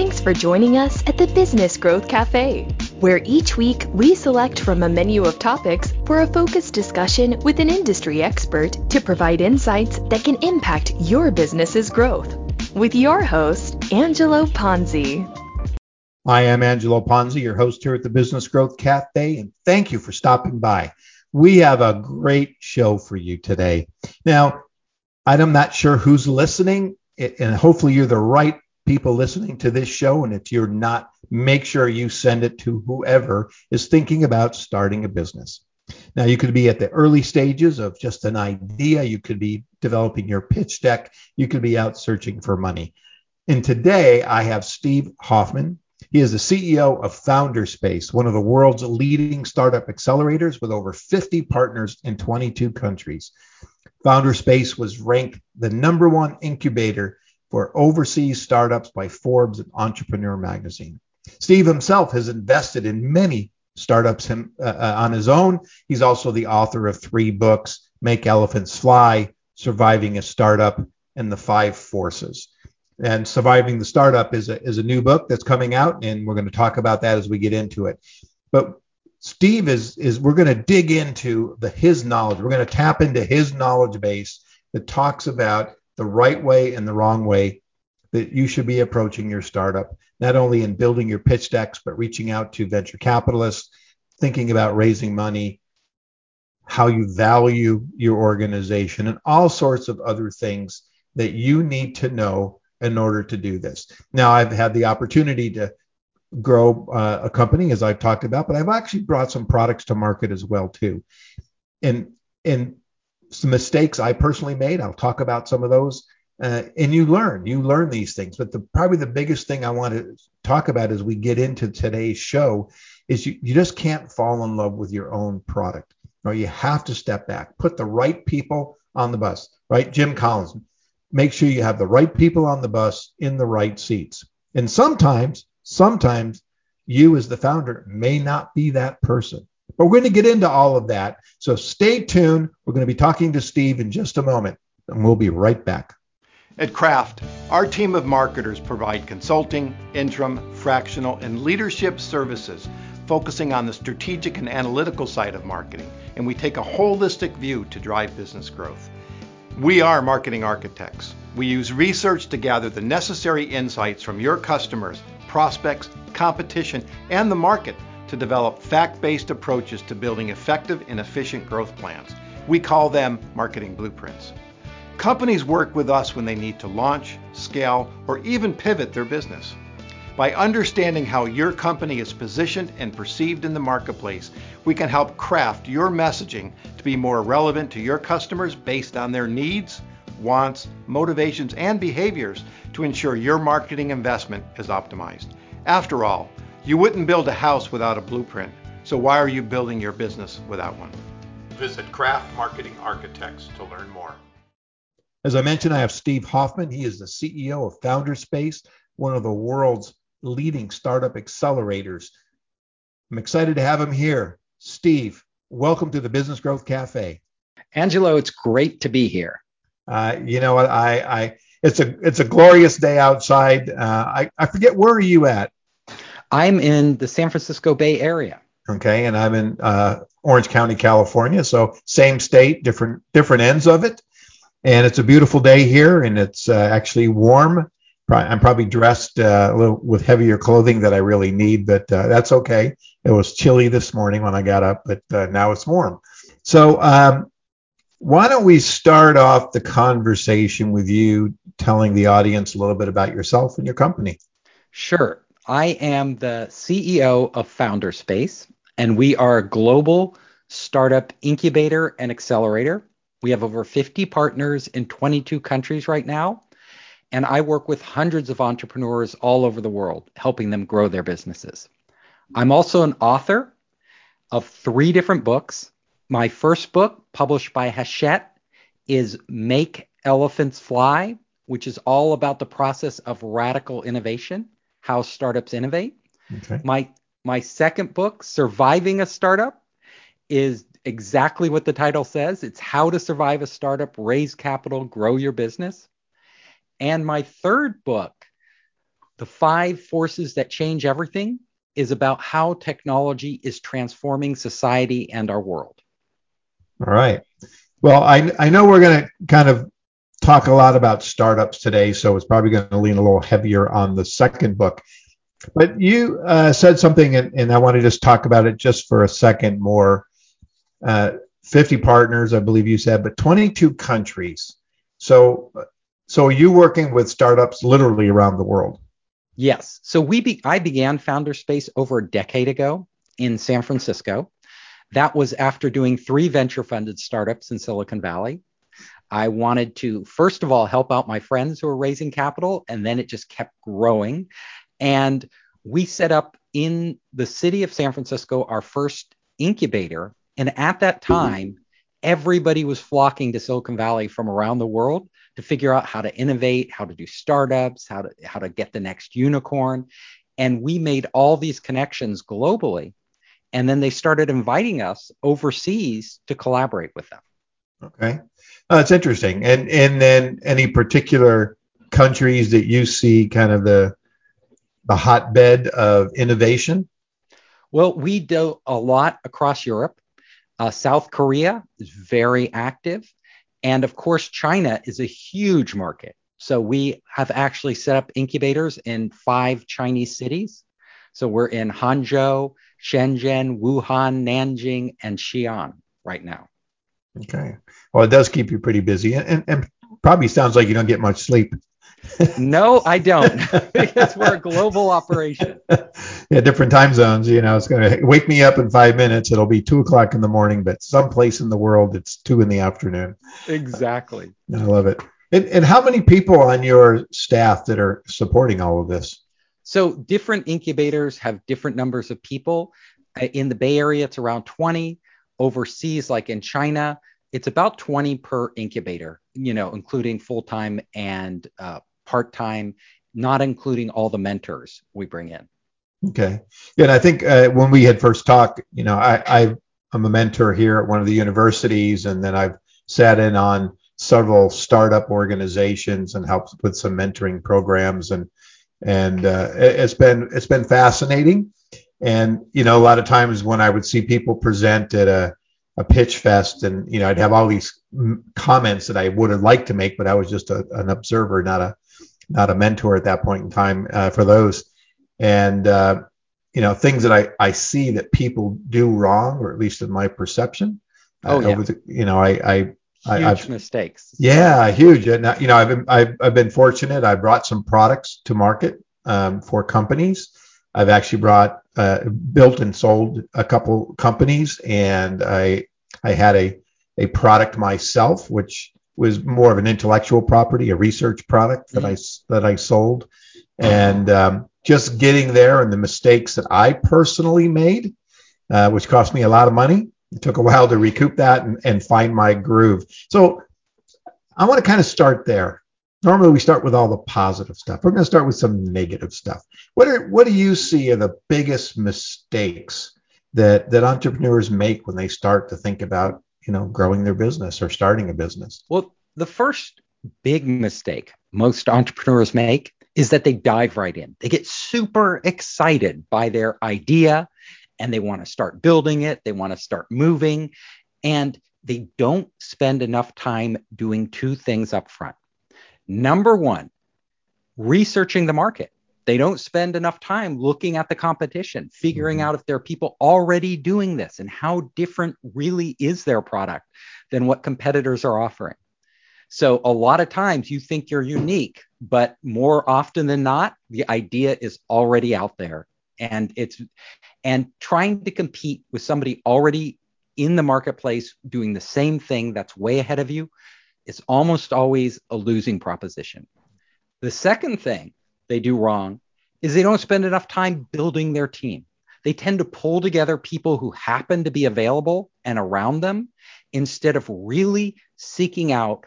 Thanks for joining us at the Business Growth Cafe, where each week we select from a menu of topics for a focused discussion with an industry expert to provide insights that can impact your business's growth. With your host, Angelo Ponzi. I am Angelo Ponzi, your host here at the Business Growth Cafe, and thank you for stopping by. We have a great show for you today. Now, I'm not sure who's listening, and hopefully you're the right people listening to this show, and if you're not, make sure you send it to whoever is thinking about starting a business. Now, you could be at the early stages of just an idea. You could be developing your pitch deck. You could be out searching for money. And today, I have Steve Hoffman. He is the CEO of Founderspace, one of the world's leading startup accelerators with over 50 partners in 22 countries. Founderspace was ranked the number one incubator for overseas startups by Forbes and Entrepreneur Magazine. Steve himself has invested in many startups on his own. He's also the author of 3 books, Make Elephants Fly, Surviving a Startup, and The Five Forces. And Surviving the Startup is a new book that's coming out, and we're going to talk about that as we get into it. But Steve we're going to dig into his knowledge. We're going to tap into his knowledge base that talks about the right way and the wrong way that you should be approaching your startup, not only in building your pitch decks, but reaching out to venture capitalists, thinking about raising money, how you value your organization, and all sorts of other things that you need to know in order to do this. Now, I've had the opportunity to grow a company, as I've talked about, but I've actually brought some products to market as well, too. And some mistakes I personally made. I'll talk about some of those. And you learn these things. But probably the biggest thing I want to talk about as we get into today's show is you just can't fall in love with your own product. Or you have to step back, put the right people on the bus, right? Jim Collins, make sure you have the right people on the bus in the right seats. And sometimes you as the founder may not be that person. But we're going to get into all of that. So stay tuned. We're going to be talking to Steve in just a moment, and we'll be right back. At Kraft, our team of marketers provide consulting, interim, fractional, and leadership services, focusing on the strategic and analytical side of marketing. And we take a holistic view to drive business growth. We are marketing architects. We use research to gather the necessary insights from your customers, prospects, competition, and the market, to develop fact-based approaches to building effective and efficient growth plans. We call them marketing blueprints. Companies work with us when they need to launch, scale, or even pivot their business. By understanding how your company is positioned and perceived in the marketplace, we can help craft your messaging to be more relevant to your customers based on their needs, wants, motivations, and behaviors to ensure your marketing investment is optimized. After all, you wouldn't build a house without a blueprint, so why are you building your business without one? Visit Craft Marketing Architects to learn more. As I mentioned, I have Steve Hoffman. He is the CEO of Founderspace, one of the world's leading startup accelerators. I'm excited to have him here. Steve, welcome to the Business Growth Cafe. Angelo, it's great to be here. You know what? It's a glorious day outside. I forget, where are you at? I'm in the San Francisco Bay Area. Okay, and I'm in Orange County, California. So same state, different ends of it. And it's a beautiful day here, and it's actually warm. I'm probably dressed a little with heavier clothing than I really need, but that's okay. It was chilly this morning when I got up, but now it's warm. So why don't we start off the conversation with you telling the audience a little bit about yourself and your company? Sure. I am the CEO of Founderspace, and we are a global startup incubator and accelerator. We have over 50 partners in 22 countries right now, and I work with hundreds of entrepreneurs all over the world, helping them grow their businesses. I'm also an author of 3 different books. My first book, published by Hachette, is Make Elephants Fly, which is all about the process of radical innovation, how startups innovate. Okay. My second book, Surviving a Startup, is exactly what the title says. It's how to survive a startup, raise capital, grow your business. And my third book, The Five Forces That Change Everything is about how technology is transforming society and our world. All right. Well, I know we're going to kind of talk a lot about startups today, so it's probably going to lean a little heavier on the second book. But you said something, and I want to just talk about it just for a second more. 50 partners, I believe you said, but 22 countries. So are you working with startups literally around the world? Yes. So I began Founderspace over a decade ago in San Francisco. That was after doing 3 venture-funded startups in Silicon Valley. I wanted to, first of all, help out my friends who were raising capital, and then it just kept growing. And we set up in the city of San Francisco our first incubator. And at that time, everybody was flocking to Silicon Valley from around the world to figure out how to innovate, how to do startups, how to get the next unicorn. And we made all these connections globally. And then they started inviting us overseas to collaborate with them. Okay. That's interesting. And then any particular countries that you see kind of the hotbed of innovation? Well, we do a lot across Europe. South Korea is very active. And of course, China is a huge market. So we have actually set up incubators in 5 Chinese cities. So we're in Hangzhou, Shenzhen, Wuhan, Nanjing, and Xi'an right now. Okay. Well, it does keep you pretty busy, and probably sounds like you don't get much sleep. No, I don't, because we're a global operation. Yeah, different time zones. You know, it's going to wake me up in 5 minutes. It'll be 2:00 in the morning, but someplace in the world, it's 2 p.m. Exactly. I love it. And how many people on your staff that are supporting all of this? So different incubators have different numbers of people. In the Bay Area, it's around 20. Overseas, like in China, it's about 20 per incubator, you know, including full-time and part-time, not including all the mentors we bring in. Okay. Yeah, and I think when we had first talked, you know, I'm a mentor here at one of the universities, and then I've sat in on several startup organizations and helped with some mentoring programs, and it's been fascinating. And, you know, a lot of times when I would see people present at a pitch fest, and, you know, I'd have all these comments that I would have liked to make, but I was just an observer, not a mentor at that point in time for those. And, you know, things that I see that people do wrong, or at least in my perception. Oh, yeah. Huge mistakes. Yeah, huge. And, you know, I've been fortunate. I brought some products to market for companies. I've actually built and sold a couple companies, and I had a product myself, which was more of an intellectual property, a research product that I sold, and just getting there and the mistakes that I personally made, which cost me a lot of money. It took a while to recoup that and find my groove. So I want to kind of start there. Normally, we start with all the positive stuff. We're going to start with some negative stuff. What do you see are the biggest mistakes that entrepreneurs make when they start to think about, you know, growing their business or starting a business? Well, the first big mistake most entrepreneurs make is that they dive right in. They get super excited by their idea, and they want to start building it. They want to start moving, and they don't spend enough time doing 2 things up front. Number 1, researching the market. They don't spend enough time looking at the competition, figuring out if there are people already doing this and how different really is their product than what competitors are offering. So a lot of times you think you're unique, but more often than not, the idea is already out there. And trying to compete with somebody already in the marketplace doing the same thing that's way ahead of you, it's almost always a losing proposition. The second thing they do wrong is they don't spend enough time building their team. They tend to pull together people who happen to be available and around them instead of really seeking out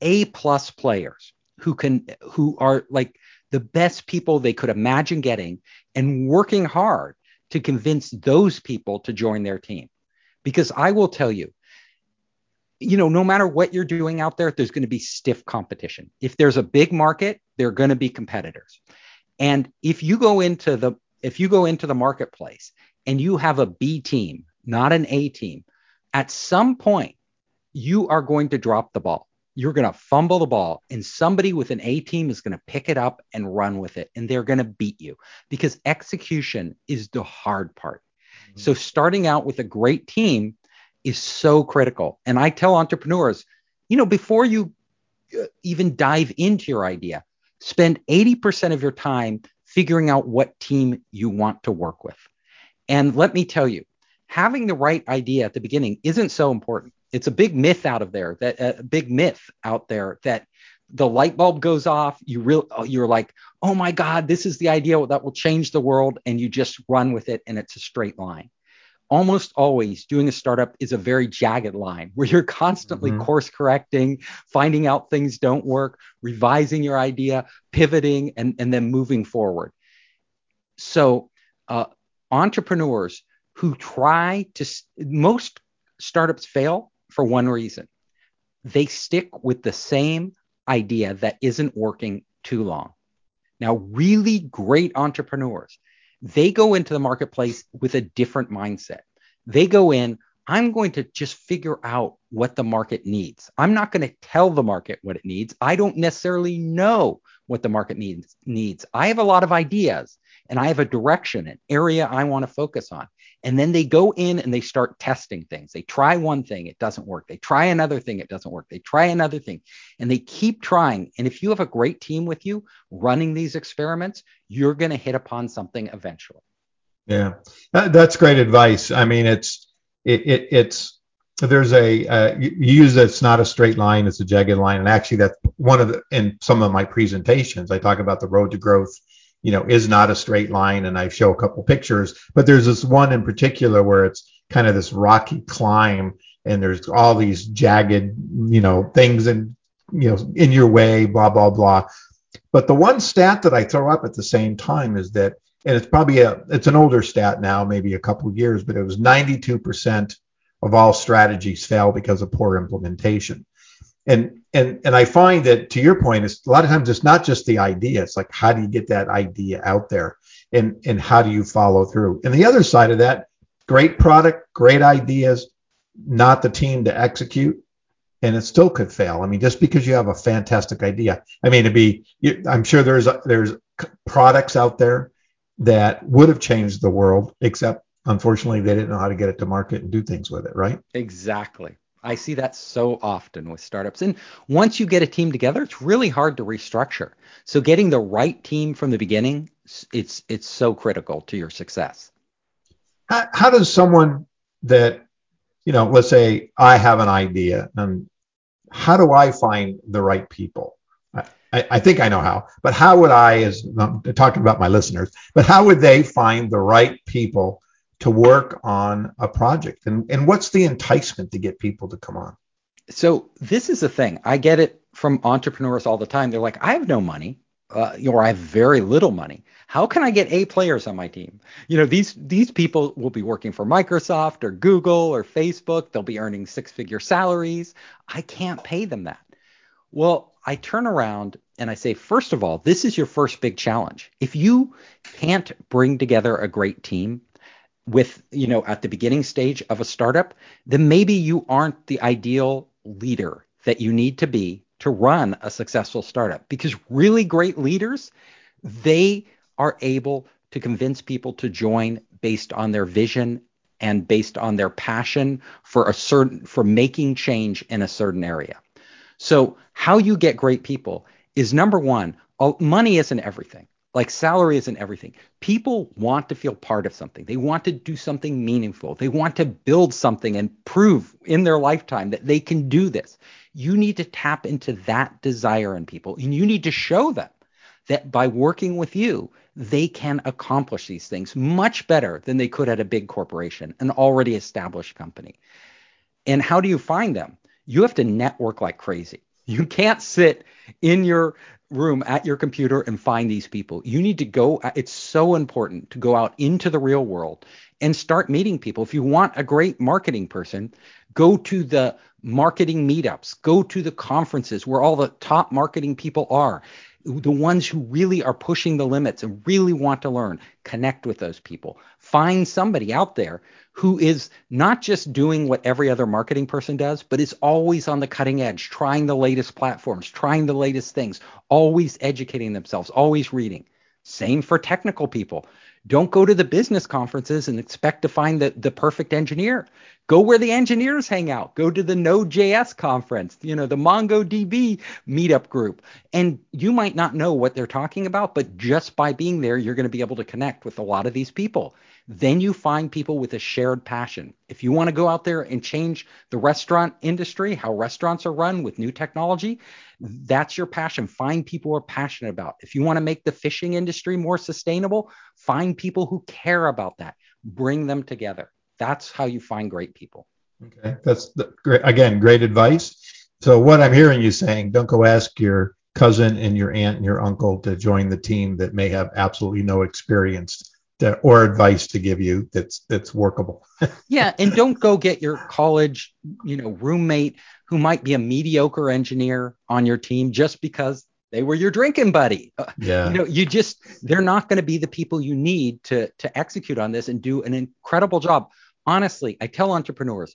A+ players who are like the best people they could imagine getting and working hard to convince those people to join their team. Because I will tell you, you know, no matter what you're doing out there, there's going to be stiff competition. If there's a big market, there are going to be competitors. And if you go into the marketplace and you have a B team, not an A team, at some point you are going to drop the ball. You're going to fumble the ball, and somebody with an A team is going to pick it up and run with it, and they're going to beat you because execution is the hard part. Mm-hmm. So starting out with a great team is so critical. And I tell entrepreneurs, before you even dive into your idea, spend 80% of your time figuring out what team you want to work with. And let me tell you, having the right idea at the beginning isn't so important. It's a big myth out there that the light bulb goes off. You're like, oh my God, this is the idea that will change the world. And you just run with it. And it's a straight line. Almost always doing a startup is a very jagged line where you're constantly mm-hmm. course correcting, finding out things don't work, revising your idea, pivoting, and then moving forward. So entrepreneurs who most startups fail for one reason. They stick with the same idea that isn't working too long. Now, really great entrepreneurs, they go into the marketplace with a different mindset. They go in, I'm going to just figure out what the market needs. I'm not going to tell the market what it needs. I don't necessarily know what the market needs. I have a lot of ideas, and I have a direction, an area I want to focus on. And then they go in and they start testing things. They try one thing, it doesn't work. They try another thing, it doesn't work. They try another thing, and they keep trying. And if you have a great team with you running these experiments, you're going to hit upon something eventually. Yeah, that's great advice. I mean, it's not a straight line, it's a jagged line. And actually that's in some of my presentations, I talk about the road to growth, is not a straight line. And I show a couple pictures, but there's this one in particular where it's kind of this rocky climb and there's all these jagged, things and, in your way, blah, blah, blah. But the one stat that I throw up at the same time is that, and it's probably it's an older stat now, maybe a couple of years, but it was 92% of all strategies fail because of poor implementation. And I find that, to your point, is a lot of times it's not just the idea. It's like, how do you get that idea out there? And how do you follow through? And the other side of that, great product, great ideas, not the team to execute. And it still could fail. I mean, just because you have a fantastic idea. I mean, I'm sure there's products out there that would have changed the world, except unfortunately, they didn't know how to get it to market and do things with it, right? Exactly. I see that so often with startups. And once you get a team together, it's really hard to restructure. So getting the right team from the beginning, it's so critical to your success. How does someone that, let's say I have an idea, and how do I find the right people? I think I know how, but how would I'm talking about my listeners, but how would they find the right people to work on a project? And what's the enticement to get people to come on? So this is the thing. I get it from entrepreneurs all the time. They're like, I have no money, or I have very little money. How can I get A players on my team? These people will be working for Microsoft or Google or Facebook. They'll be earning six-figure salaries. I can't pay them that. Well, I turn around and I say, first of all, this is your first big challenge. If you can't bring together a great team, at the beginning stage of a startup, then maybe you aren't the ideal leader that you need to be to run a successful startup. Because really great leaders, they are able to convince people to join based on their vision and based on their passion for making change in a certain area. So how you get great people is, number one, money isn't everything. Like, salary isn't everything. People want to feel part of something. They want to do something meaningful. They want to build something and prove in their lifetime that they can do this. You need to tap into that desire in people, and you need to show them that by working with you, they can accomplish these things much better than they could at a big corporation, an already established company. And how do you find them? You have to network like crazy. You can't sit in your room at your computer and find these people. You need to go. It's so important to go out into the real world and start meeting people. If you want a great marketing person, go to the marketing meetups, go to the conferences where all the top marketing people are, the ones who really are pushing the limits and really want to learn, connect with those people. Find somebody out there who is not just doing what every other marketing person does, but is always on the cutting edge, trying the latest platforms, trying the latest things, always educating themselves, always reading. Same for technical people. Don't go to the business conferences and expect to find the perfect engineer. Go where the engineers hang out. Go to the Node.js conference, the MongoDB meetup group. And you might not know what they're talking about, but just by being there, you're going to be able to connect with a lot of these people. Then you find people with a shared passion. If you want to go out there and change the restaurant industry, how restaurants are run with new technology, that's your passion. Find people who are passionate about. If you want to make the fishing industry more sustainable, find people who care about that. Bring them together. That's how you find great people. Okay, that's great. Again, great advice. So what I'm hearing you saying, don't go ask your cousin and your aunt and your uncle to join the team that may have absolutely no experience or advice to give you that's workable. Yeah, and don't go get your college, roommate who might be a mediocre engineer on your team just because they were your drinking buddy. Yeah. They're not going to be the people you need to execute on this and do an incredible job. Honestly, I tell entrepreneurs,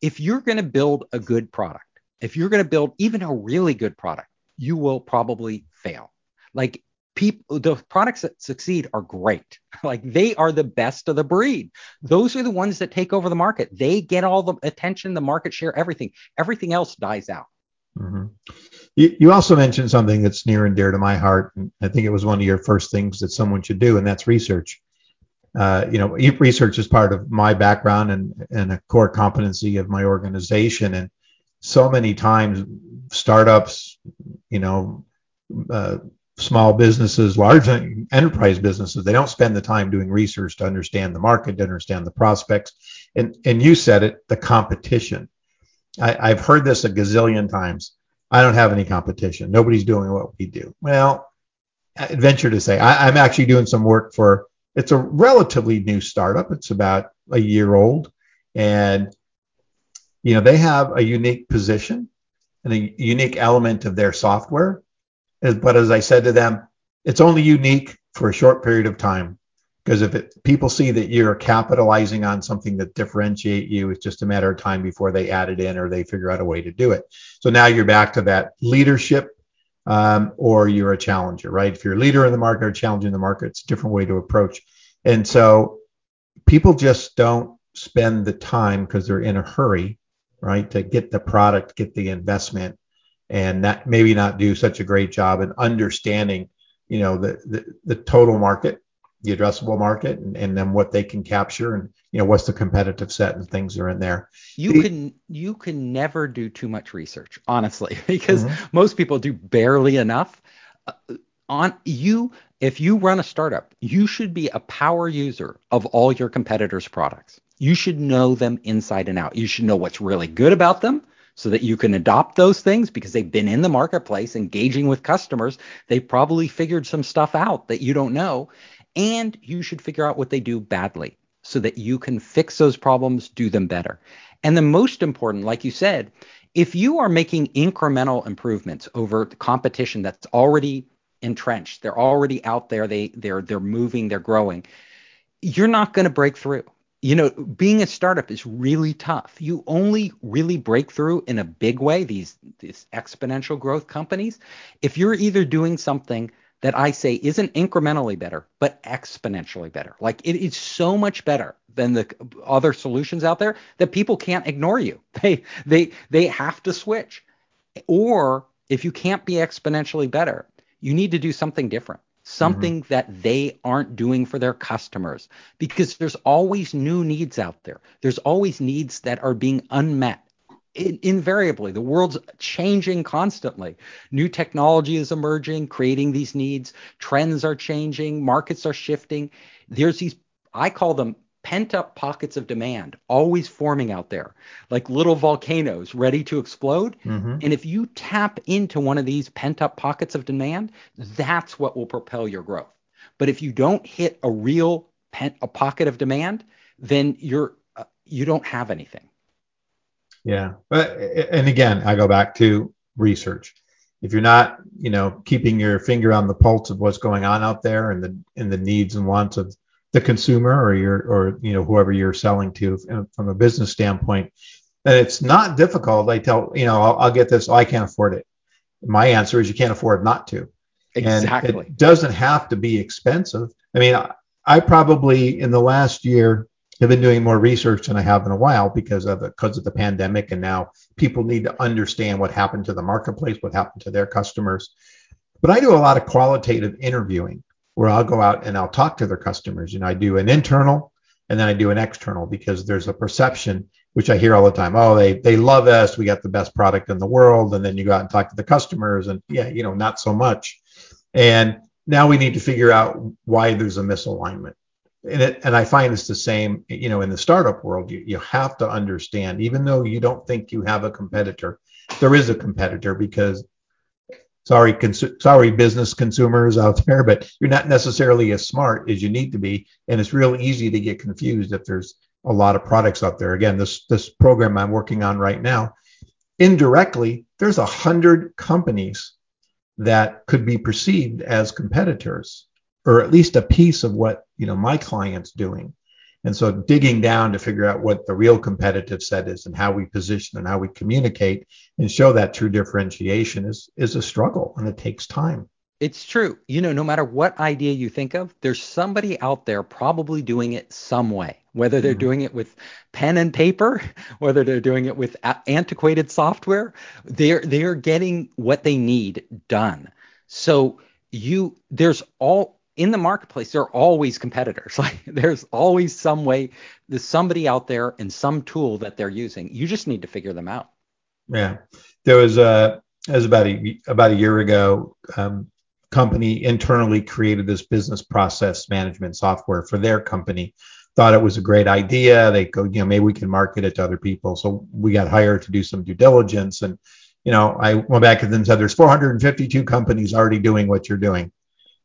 if you're going to build a good product, if you're going to build even a really good product, you will probably fail. Like, the products that succeed are great. Like, they are the best of the breed. Those are the ones that take over the market. They get all the attention, the market share, everything. Everything else dies out. Mm-hmm. You also mentioned something that's near and dear to my heart. And I think it was one of your first things that someone should do, and that's research. Research is part of my background and a core competency of my organization. And so many times startups, small businesses, large enterprise businesses, they don't spend the time doing research to understand the market, to understand the prospects. And you said it, the competition. I've heard this a gazillion times. I don't have any competition. Nobody's doing what we do. Well, I'd venture to say I'm actually doing some work for, it's a relatively new startup. It's about a year old. And, they have a unique position and a unique element of their software. But as I said to them, it's only unique for a short period of time, because if people see that you're capitalizing on something that differentiate you, it's just a matter of time before they add it in or they figure out a way to do it. So now you're back to that leadership or you're a challenger, right? If you're a leader in the market or challenging the market, it's a different way to approach. And so people just don't spend the time because they're in a hurry, right, to get the product, get the investment, and that maybe not do such a great job in understanding, the total market, the addressable market, and then what they can capture and, what's the competitive set and things are in there. You can never do too much research, honestly, because most people do barely enough. If you run a startup, you should be a power user of all your competitors' products. You should know them inside and out. You should know what's really good about them, so that you can adopt those things because they've been in the marketplace engaging with customers. They probably figured some stuff out that you don't know, and you should figure out what they do badly so that you can fix those problems, do them better. And the most important, like you said, if you are making incremental improvements over the competition that's already entrenched, they're already out there, they're moving, they're growing, you're not going to break through. Being a startup is really tough. You only really break through in a big way, these exponential growth companies, if you're either doing something that I say isn't incrementally better, but exponentially better. Like, it is so much better than the other solutions out there that people can't ignore you. They have to switch. Or if you can't be exponentially better, you need to do something different. Something that they aren't doing for their customers, because there's always new needs out there. There's always needs that are being unmet. Invariably, the world's changing constantly. New technology is emerging, creating these needs. Trends are changing. Markets are shifting. There's these, I call them pent-up pockets of demand, always forming out there, like little volcanoes ready to explode. And if you tap into one of these pent-up pockets of demand, that's what will propel your growth. But if you don't hit a real pocket of demand, then you don't have anything. Yeah. And again, I go back to research. if you're not, you know, keeping your finger on the pulse of what's going on out there and the needs and wants of the consumer or whoever you're selling to from a business standpoint, then it's not difficult. I tell, I'll get this. Oh, I can't afford it. My answer is you can't afford not to. Exactly. And it doesn't have to be expensive. I mean, I probably in the last year have been doing more research than I have in a while because of the pandemic. And now people need to understand what happened to the marketplace, what happened to their customers. But I do a lot of qualitative interviewing where I'll go out and I'll talk to their customers. I do an internal and then I do an external because there's a perception, which I hear all the time. Oh, they love us. We got the best product in the world. And then you go out and talk to the customers and not so much. And now we need to figure out why there's a misalignment. And I find it's the same, in the startup world. You have to understand, even though you don't think you have a competitor, there is a competitor because, sorry, business consumers out there, but you're not necessarily as smart as you need to be. And it's real easy to get confused if there's a lot of products out there. Again, this program I'm working on right now, indirectly, there's 100 companies that could be perceived as competitors, or at least a piece of what my client's doing. And so digging down to figure out what the real competitive set is and how we position and how we communicate and show that true differentiation is a struggle, and it takes time. It's true. No matter what idea you think of, there's somebody out there probably doing it some way, whether they're doing it with pen and paper, whether they're doing it with antiquated software, they're getting what they need done. So in the marketplace, there are always competitors. Like there's always some way, there's somebody out there and some tool that they're using. You just need to figure them out. Yeah. There was about a year ago, company internally created this business process management software for their company. Thought it was a great idea. They go, maybe we can market it to other people. So we got hired to do some due diligence. And, I went back to them and said, there's 452 companies already doing what you're doing.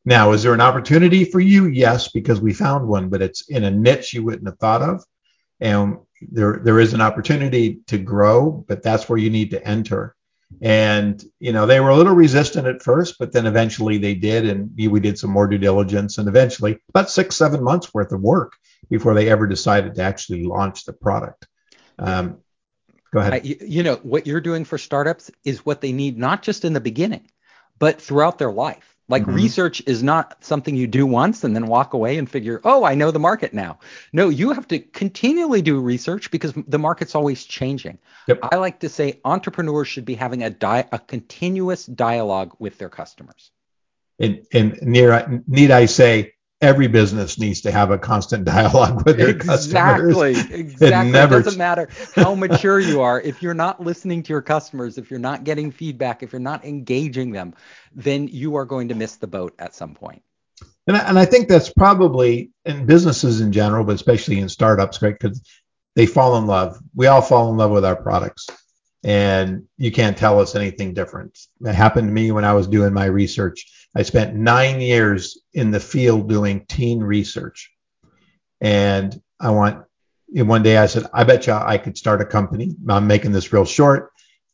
Now, is there an opportunity for you? Yes, because we found one, but it's in a niche you wouldn't have thought of. And there is an opportunity to grow, but that's where you need to enter. And, they were a little resistant at first, but then eventually they did. And we did some more due diligence and eventually about 6-7 months worth of work before they ever decided to actually launch the product. Go ahead. What you're doing for startups is what they need, not just in the beginning, but throughout their life. Like research is not something you do once and then walk away and figure, oh, I know the market now. No, you have to continually do research because the market's always changing. Yep. I like to say entrepreneurs should be having a continuous dialogue with their customers. And need I say, every business needs to have a constant dialogue with their customers. Exactly. It doesn't matter how mature you are. If you're not listening to your customers, if you're not getting feedback, if you're not engaging them, then you are going to miss the boat at some point. And I think that's probably in businesses in general, but especially in startups, right? Because they fall in love. We all fall in love with our products. And you can't tell us anything different. That happened to me when I was doing my research. I spent 9 years in the field doing teen research. And one day I said, I bet you I could start a company. I'm making this real short.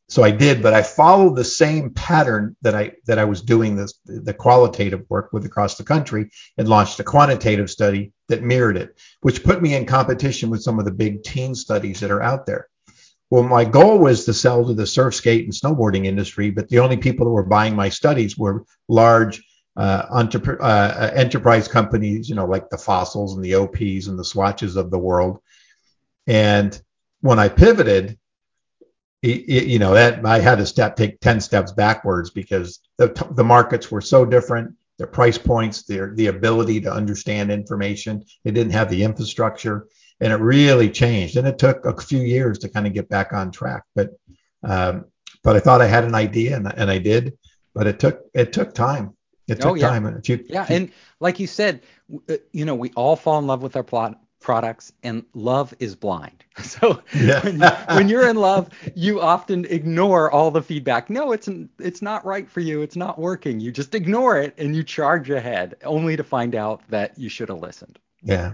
So I did, but I followed the same pattern that I was doing the qualitative work with across the country and launched a quantitative study that mirrored it, which put me in competition with some of the big teen studies that are out there. Well, my goal was to sell to the surf, skate, and snowboarding industry, but the only people that were buying my studies were large enterprise companies, like the Fossils and the OPs and the Swatches of the world. And when I pivoted, I had to take 10 steps backwards because the markets were so different, their price points, the ability to understand information. They didn't have the infrastructure. And it really changed. And it took a few years to kind of get back on track. But I thought I had an idea, and I did. But it took time. It took time. And like you said, we all fall in love with our products, and love is blind. So when you're in love, you often ignore all the feedback. No, it's not right for you. It's not working. You just ignore it, and you charge ahead, only to find out that you should have listened. Yeah.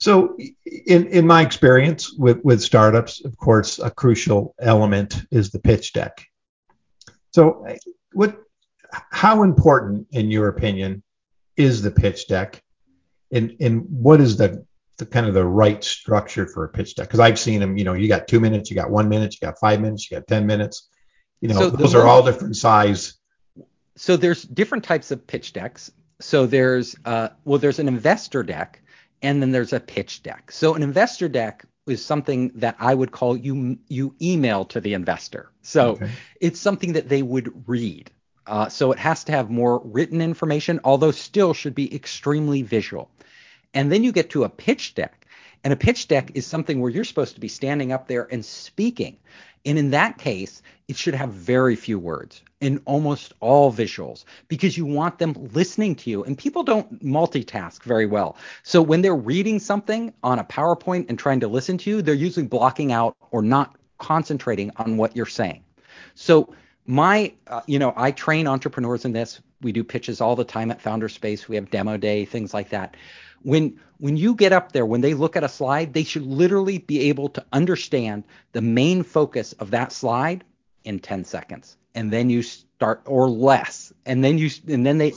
So in my experience with startups, of course, a crucial element is the pitch deck. So how important, in your opinion, is the pitch deck, and what is the kind of the right structure for a pitch deck? Because I've seen them, you know, you got 2 minutes, you got 1 minute, you got 5 minutes, you got 10 minutes, you know, so those are all different size. So there's different types of pitch decks. So there's, there's an investor deck and then there's a pitch deck. So an investor deck is something that I would call you email to the investor. So It's something that they would read. So it has to have more written information, although still should be extremely visual. And then you get to a pitch deck, and a pitch deck is something where you're supposed to be standing up there and speaking. And in that case, it should have very few words and almost all visuals, because you want them listening to you. And people don't multitask very well. So when they're reading something on a PowerPoint and trying to listen to you, they're usually blocking out or not concentrating on what you're saying. So I train entrepreneurs in this. We do pitches all the time at Founderspace. We have demo day, things like that. When you get up there, when they look at a slide, they should literally be able to understand the main focus of that slide in 10 seconds. And then you start, or less. And then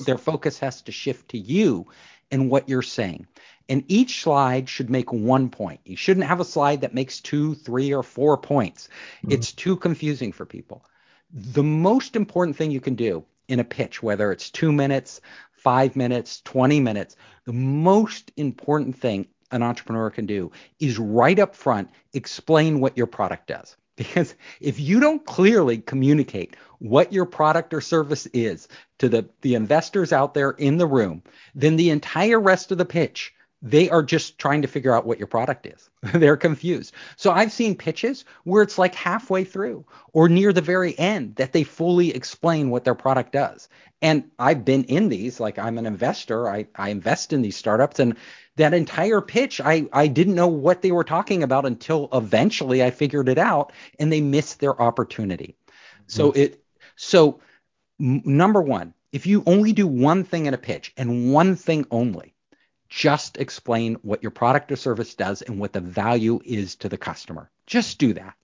their focus has to shift to you and what you're saying. And each slide should make 1 point. You shouldn't have a slide that makes 2, 3, or 4 points. Mm-hmm. It's too confusing for people. The most important thing you can do in a pitch, whether it's 2 minutes, 5 minutes, 20 minutes, the most important thing an entrepreneur can do is right up front explain what your product does. Because if you don't clearly communicate what your product or service is to the investors out there in the room, then the entire rest of the pitch, they are just trying to figure out what your product is. They're confused. So I've seen pitches where it's like halfway through or near the very end that they fully explain what their product does. And I've been in these, like I'm an investor, I invest in these startups, and that entire pitch, I didn't know what they were talking about until eventually I figured it out, and they missed their opportunity. So number one, if you only do one thing in a pitch and one thing only, just explain what your product or service does and what the value is to the customer. Just do that.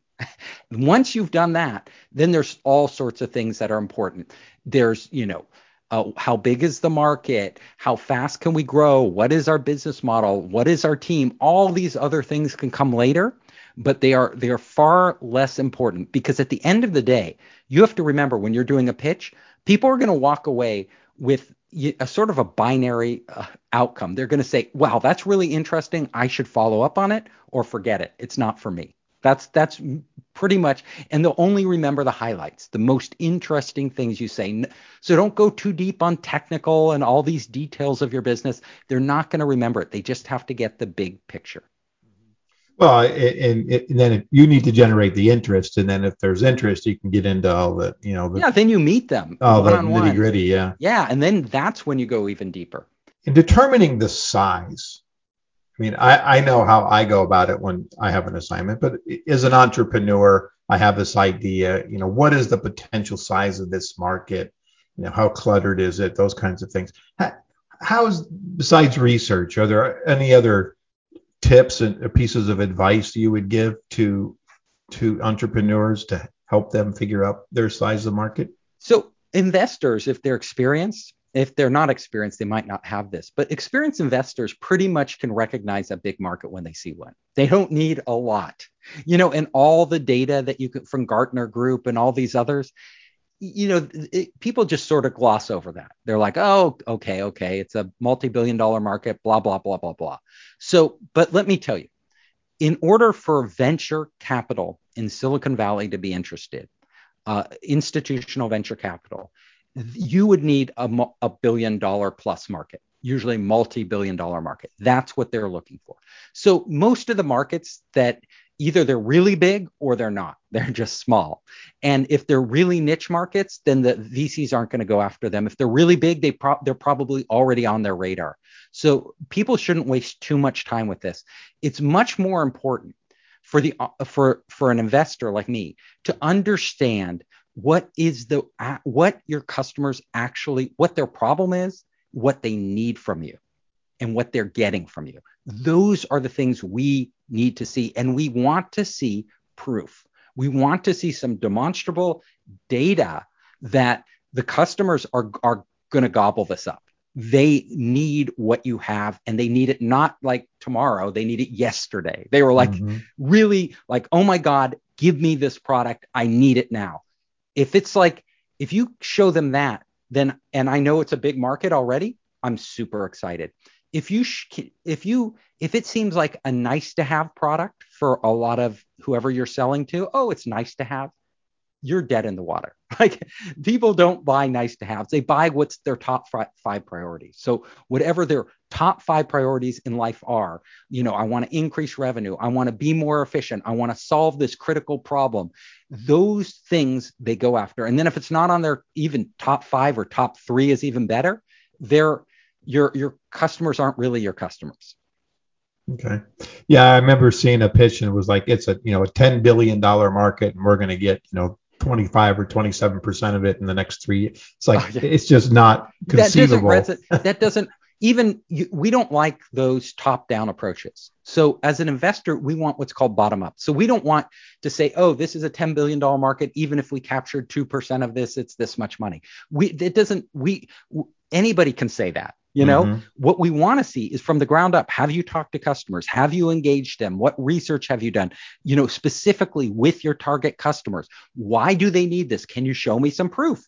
Once you've done that, then there's all sorts of things that are important. There's, how big is the market? How fast can we grow? What is our business model? What is our team? All these other things can come later, but they are far less important, because at the end of the day, you have to remember when you're doing a pitch, people are going to walk away with a sort of a binary outcome. They're going to say, wow, that's really interesting. I should follow up on it, or forget it. It's not for me. That's pretty much. And they'll only remember the highlights, the most interesting things you say. So don't go too deep on technical and all these details of your business. They're not going to remember it. They just have to get the big picture. Well, and then you need to generate the interest, and then if there's interest, you can get into all the, then you meet them. Oh, the nitty gritty, yeah. Yeah, and then that's when you go even deeper. In determining the size, I mean, I know how I go about it when I have an assignment, but as an entrepreneur, I have this idea, what is the potential size of this market? How cluttered is it? Those kinds of things. How is, besides research, are there any other tips and pieces of advice you would give to entrepreneurs to help them figure out their size of the market? So investors, if they're experienced, if they're not experienced, they might not have this, but experienced investors pretty much can recognize a big market when they see one. They don't need a lot, and all the data that you can from Gartner Group and all these others, people just sort of gloss over that. They're like, oh, okay. It's a multi-billion dollar market, blah, blah, blah, blah, blah. So, but let me tell you, in order for venture capital in Silicon Valley to be interested, institutional venture capital, you would need a billion-dollar plus market, usually multi-billion dollar market. That's what they're looking for. So most of the markets that either they're really big or they're not. They're just small. And if they're really niche markets, then the VCs aren't going to go after them. If they're really big, they're probably already on their radar. So people shouldn't waste too much time with this. It's much more important for an investor like me to understand what your customers actually, what their problem is, what they need from you, and what they're getting from you. Those are the things we need to see. And we want to see proof. We want to see some demonstrable data that the customers are going to gobble this up. They need what you have, and they need it not like tomorrow. They need it yesterday. They were like, really like, oh my God, give me this product. I need it now. If it's like, if you show them that, then, and I know it's a big market already, I'm super excited. If it seems like a nice to have product for a lot of whoever you're selling to, oh, it's nice to have, you're dead in the water. Like, people don't buy nice to haves. They buy what's their top five priorities. So whatever their top five priorities in life are, you know, I want to increase revenue. I want to be more efficient. I want to solve this critical problem. Those things they go after. And then if it's not on their even top five or top three is even better, your customers aren't really your customers. Okay. Yeah. I remember seeing a pitch and it was like, it's a $10 billion market and we're going to get, 25 or 27% of it in the next 3 years. It's like, it's just not conceivable. We don't like those top-down approaches. So as an investor, we want what's called bottom-up. So we don't want to say, oh, this is a $10 billion market. Even if we captured 2% of this, it's this much money. Anybody can say that. What we want to see is from the ground up. Have you talked to customers? Have you engaged them? What research have you done? Specifically with your target customers. Why do they need this? Can you show me some proof?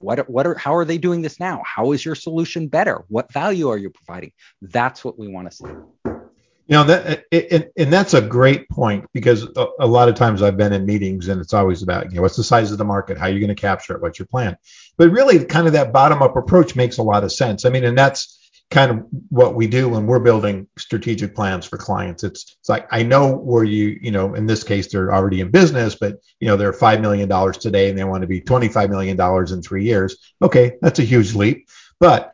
How are they doing this now? How is your solution better? What value are you providing? That's what we want to see. And that's a great point, because a lot of times I've been in meetings and it's always about, what's the size of the market? How are you going to capture it? What's your plan? But really kind of that bottom up approach makes a lot of sense. I mean, and that's kind of what we do when we're building strategic plans for clients. It's like, I know where in this case, they're already in business, but they're $5 million today and they want to be $25 million in 3 years. Okay. That's a huge leap, but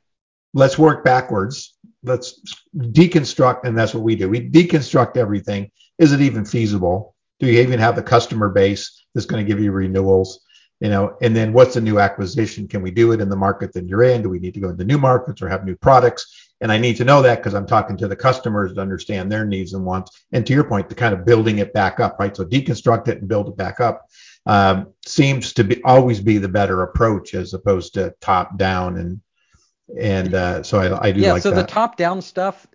let's work backwards. Let's deconstruct. And that's what we do. We deconstruct everything. Is it even feasible? Do you even have the customer base that's going to give you renewals? And then what's the new acquisition? Can we do it in the market that you're in? Do we need to go into new markets or have new products? And I need to know that because I'm talking to the customers to understand their needs and wants. And to your point, the kind of building it back up, right? So deconstruct it and build it back up seems to be always be the better approach as opposed to top down. And so I do like that. Yeah, so the top down stuff,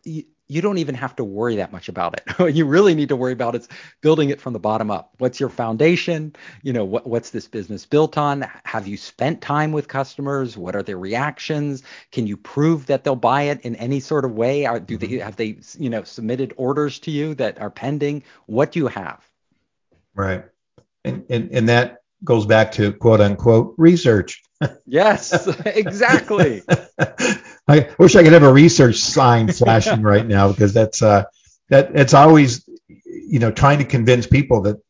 you don't even have to worry that much about it. What you really need to worry about is building it from the bottom up. What's your foundation? What's this business built on? Have you spent time with customers? What are their reactions? Can you prove that they'll buy it in any sort of way? Or have they submitted orders to you that are pending? What do you have? Right. And that goes back to quote unquote research. Yes, exactly. I wish I could have a research sign flashing right now, because that's it's always, trying to convince people that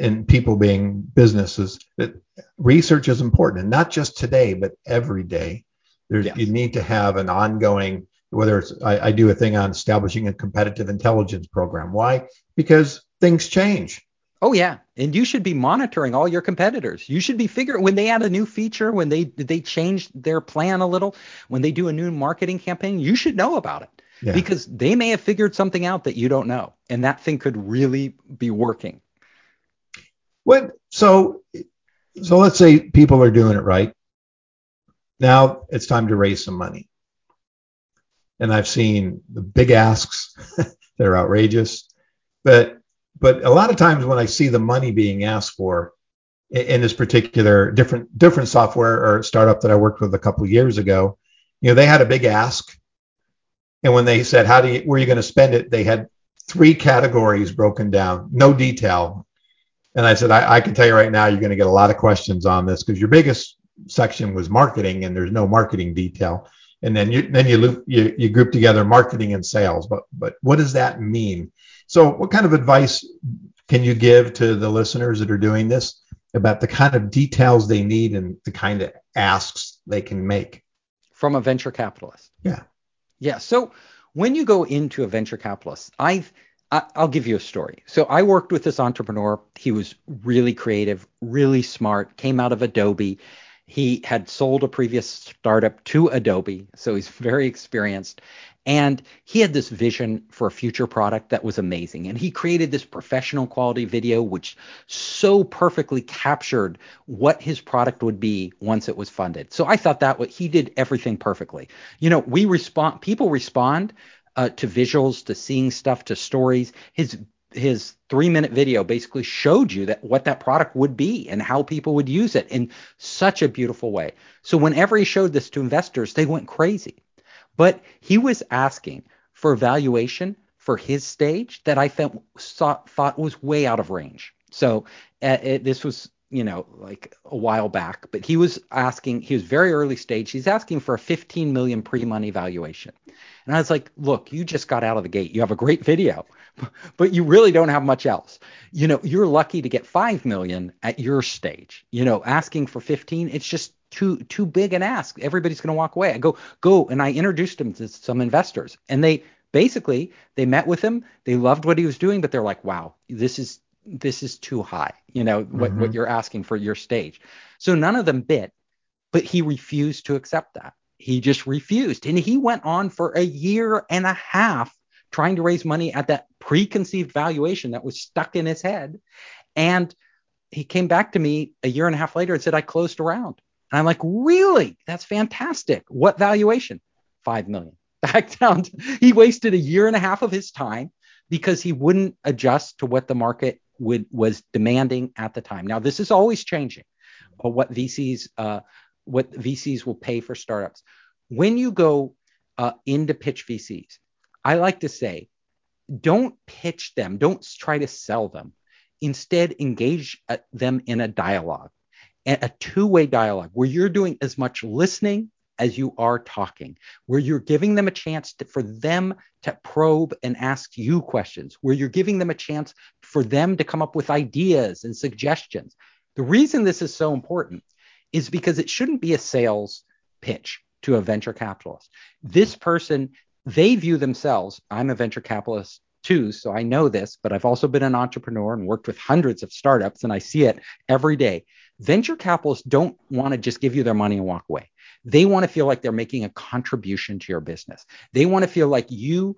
and people being businesses, that research is important, and not just today, but every day. You need to have an ongoing, whether it's, I do a thing on establishing a competitive intelligence program. Why? Because things change. Oh, yeah. And you should be monitoring all your competitors. You should be figuring when they add a new feature, when they change their plan a little, when they do a new marketing campaign, you should know about it, because they may have figured something out that you don't know. And that thing could really be working. So let's say people are doing it right. Now it's time to raise some money. And I've seen the big asks that are outrageous, But a lot of times when I see the money being asked for in this particular different software or startup that I worked with a couple of years ago, they had a big ask. And when they said, where are you going to spend it? They had three categories broken down, no detail. And I said, I can tell you right now, you're going to get a lot of questions on this, because your biggest section was marketing and there's no marketing detail. And then you group together marketing and sales. But what does that mean? So what kind of advice can you give to the listeners that are doing this about the kind of details they need and the kind of asks they can make? From a venture capitalist. Yeah. Yeah. So when you go into a venture capitalist, I'll give you a story. So I worked with this entrepreneur. He was really creative, really smart, came out of Adobe. He had sold a previous startup to Adobe, so he's very experienced. And he had this vision for a future product that was amazing. And he created this professional quality video, which so perfectly captured what his product would be once it was funded. So I thought that he did everything perfectly. You know, people respond to visuals, to seeing stuff, to stories. His 3-minute video basically showed you that what that product would be and how people would use it in such a beautiful way. So whenever he showed this to investors, they went crazy. But he was asking for valuation for his stage that I thought was way out of range. So this was, you know, like a while back, but he was very early stage. He's asking for a $15 million pre-money valuation. And I was like, look, you just got out of the gate. You have a great video, but you really don't have much else. You know, you're lucky to get $5 million at your stage. You know, asking for 15, it's just too big an ask. Everybody's going to walk away. I go. And I introduced him to some investors, and they met with him. They loved what he was doing, but they're like, wow, this is too high, you know, what you're asking for your stage. So none of them bid, but he refused to accept that. He just refused. And he went on for a year and a half trying to raise money at that preconceived valuation that was stuck in his head. And he came back to me a year and a half later and said, I closed a round. And I'm like, really? That's fantastic. What valuation? $5 million. Back down. He wasted a year and a half of his time because he wouldn't adjust to what the market was demanding at the time. Now, this is always changing, what VCs will pay for startups. When you go in to pitch VCs, I like to say, don't pitch them. Don't try to sell them. Instead, engage them in a dialogue, a two-way dialogue where you're doing as much listening as you are talking, where you're giving them a chance for them to probe and ask you questions, where you're giving them a chance for them to come up with ideas and suggestions. The reason this is so important is because it shouldn't be a sales pitch to a venture capitalist. This person, they view themselves, I'm a venture capitalist too, so I know this, but I've also been an entrepreneur and worked with hundreds of startups, and I see it every day. Venture capitalists don't want to just give you their money and walk away. They want to feel like they're making a contribution to your business. They want to feel like you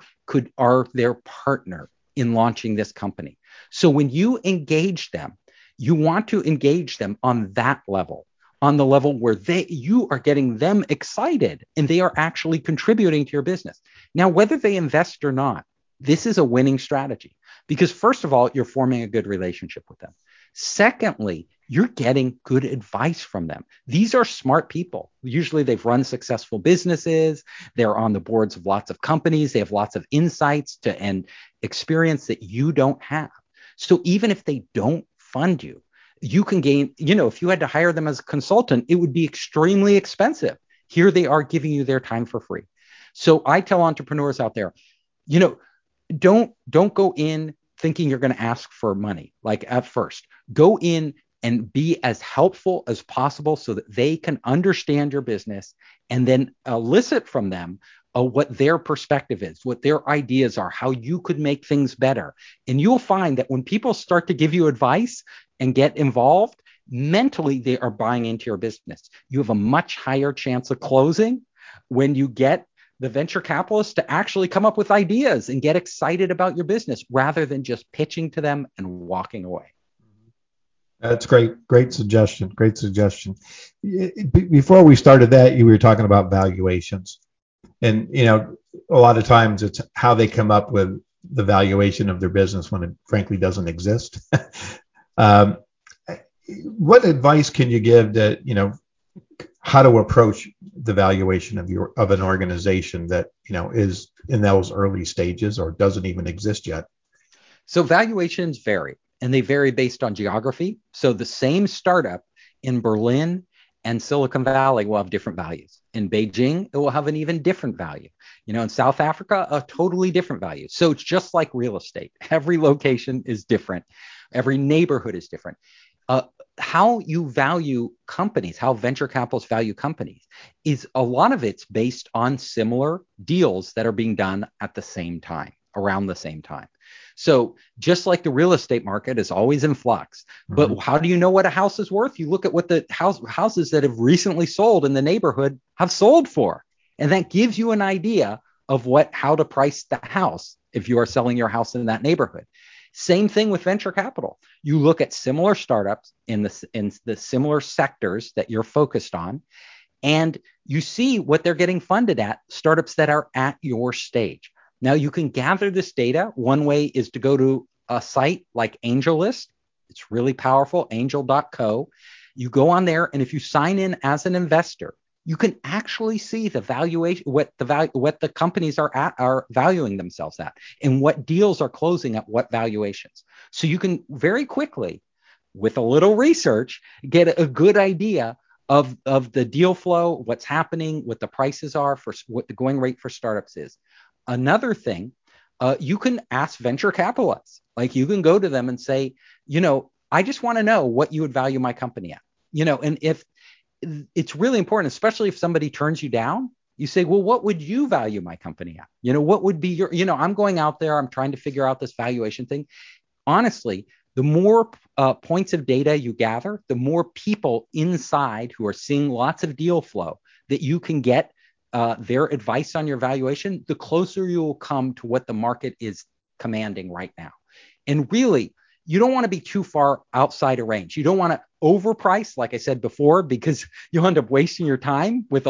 are their partner in launching this company. So when you engage them, you want to engage them on that level, on the level where you are getting them excited and they are actually contributing to your business. Now, whether they invest or not, this is a winning strategy because, first of all, you're forming a good relationship with them. Secondly, you're getting good advice from them. These are smart people. Usually they've run successful businesses. They're on the boards of lots of companies. They have lots of insights and experience that you don't have. So even if they don't fund you, you can gain, you know, if you had to hire them as a consultant, it would be extremely expensive. Here they are giving you their time for free. So I tell entrepreneurs out there, you know, don't go in thinking you're going to ask for money. Like at first, go in and be as helpful as possible so that they can understand your business and then elicit from them what their perspective is, what their ideas are, how you could make things better. And you'll find that when people start to give you advice and get involved, mentally they are buying into your business. You have a much higher chance of closing when you get the venture capitalists to actually come up with ideas and get excited about your business rather than just pitching to them and walking away. That's great. Great suggestion. Before we started that, you were talking about valuations. And, you know, a lot of times it's how they come up with the valuation of their business when it frankly doesn't exist. What advice can you give that, you know, how to approach the valuation of an organization that, you know, is in those early stages or doesn't even exist yet? So valuations vary, and they vary based on geography. So the same startup in Berlin and Silicon Valley will have different values. In Beijing, it will have an even different value. You know, in South Africa, a totally different value. So it's just like real estate. Every location is different. Every neighborhood is different. How you value companies, how venture capitalists value companies, is a lot of it's based on similar deals that are being done at the same time, around the same time. So just like the real estate market is always in flux, but how do you know what a house is worth? You look at what the houses that have recently sold in the neighborhood have sold for, and that gives you an idea of how to price the house if you are selling your house in that neighborhood. Same thing with venture capital. You look at similar startups in the similar sectors that you're focused on, and you see what they're getting funded at, startups that are at your stage. Now, you can gather this data. One way is to go to a site like AngelList. It's really powerful, angel.co. You go on there, and if you sign in as an investor, you can actually see the valuation, what the companies are valuing themselves at, and what deals are closing at what valuations. So you can very quickly, with a little research, get a good idea of the deal flow, what's happening, what the prices are, for what the going rate for startups is. Another thing, you can ask venture capitalists. Like, you can go to them and say, I just want to know what you would value my company at. And if it's really important, especially if somebody turns you down, you say, well, what would you value my company at? What would be your, I'm going out there, I'm trying to figure out this valuation thing. Honestly, the more points of data you gather, the more people inside who are seeing lots of deal flow that you can get their advice on your valuation, the closer you will come to what the market is commanding right now. And really, you don't want to be too far outside of range. You don't want to overprice, like I said before, because you'll end up wasting your time with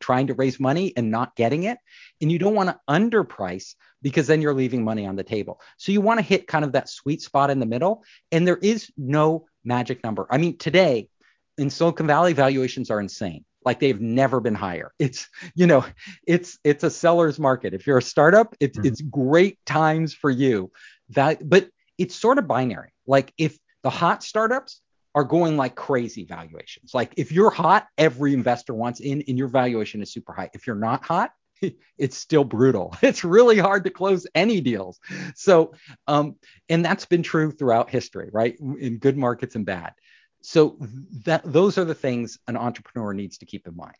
trying to raise money and not getting it. And you don't want to underprice, because then you're leaving money on the table. So you want to hit kind of that sweet spot in the middle. And there is no magic number. I mean, today in Silicon Valley, valuations are insane. Like, they've never been higher. It's a seller's market. If you're a startup, it's great times for you. But it's sort of binary. Like, if the hot startups are going like crazy valuations, like if you're hot, every investor wants in and your valuation is super high. If you're not hot, it's still brutal. It's really hard to close any deals. So, and that's been true throughout history, right? In good markets and bad. So those are the things an entrepreneur needs to keep in mind.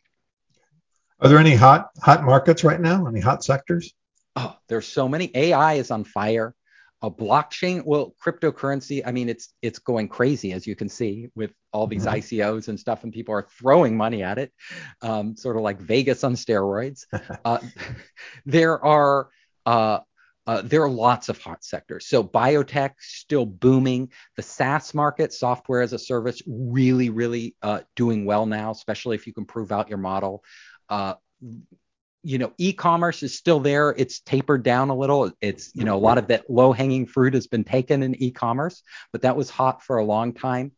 Are there any hot markets right now? Any hot sectors? Oh, there's so many. AI is on fire. A blockchain, well, cryptocurrency, I mean, it's going crazy, as you can see, with all these ICOs and stuff, and people are throwing money at it, sort of like Vegas on steroids. There are lots of hot sectors. So biotech, still booming. The SaaS market, software as a service, really, really doing well now, especially if you can prove out your model. E-commerce is still there. It's tapered down a little. It's, a lot of that low-hanging fruit has been taken in e-commerce, but that was hot for a long time.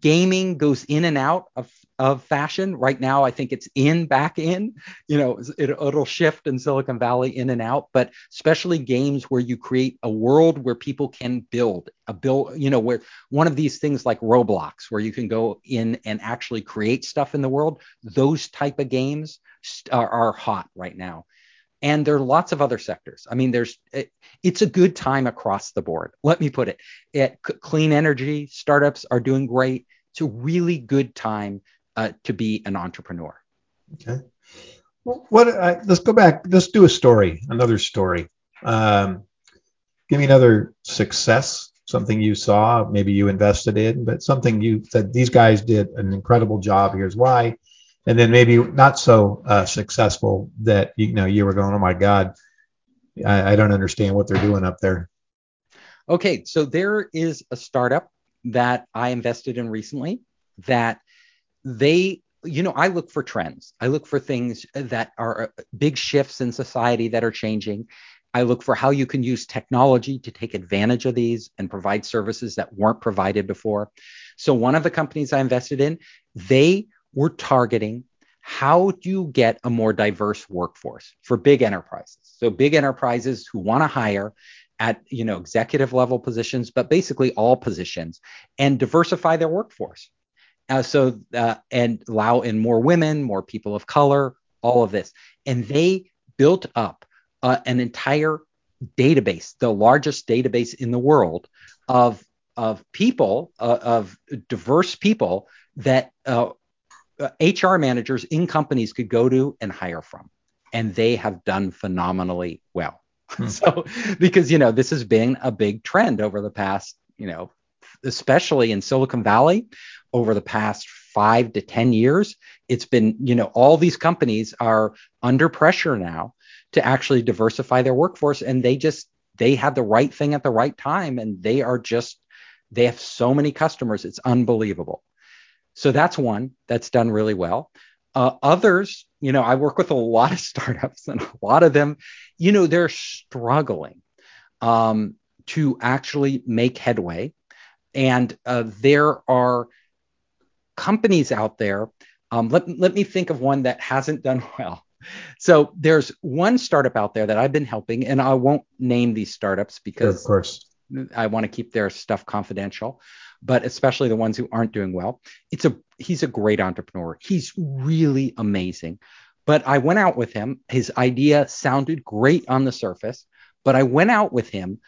Gaming goes in and out of fashion. Right now, I think it's back in, it'll shift in Silicon Valley in and out, but especially games where you create a world where people can build, where one of these things like Roblox, where you can go in and actually create stuff in the world. Those type of games are hot right now. And there are lots of other sectors. I mean, it's a good time across the board. Let me put it. Clean energy, startups are doing great. It's a really good time to be an entrepreneur. Okay. Well, let's go back. Let's do another story. Give me another success, something you saw, maybe you invested in, but something you said, these guys did an incredible job. Here's why. And then maybe not so successful that you were going, oh my God, I don't understand what they're doing up there. Okay, so there is a startup that I invested in recently that they, I look for trends. I look for things that are big shifts in society that are changing. I look for how you can use technology to take advantage of these and provide services that weren't provided before. So one of the companies I invested in, we're targeting how do you get a more diverse workforce for big enterprises. So big enterprises who want to hire at, executive level positions, but basically all positions, and diversify their workforce. And allow in more women, more people of color, all of this. And they built up an entire database, the largest database in the world of people, of diverse people that HR managers in companies could go to and hire from, and they have done phenomenally well. So, because, this has been a big trend over the past, especially in Silicon Valley, over the past 5 to 10 years, it's been, all these companies are under pressure now to actually diversify their workforce. And they had the right thing at the right time. And they have so many customers. It's unbelievable. So that's one that's done really well. Others, I work with a lot of startups, and a lot of them, they're struggling to actually make headway. And there are companies out there. Let me think of one that hasn't done well. So there's one startup out there that I've been helping, and I won't name these startups because of course I want to keep their stuff confidential, but especially the ones who aren't doing well. He's a great entrepreneur. He's really amazing. But I went out with him. His idea sounded great on the surface, but I went out with him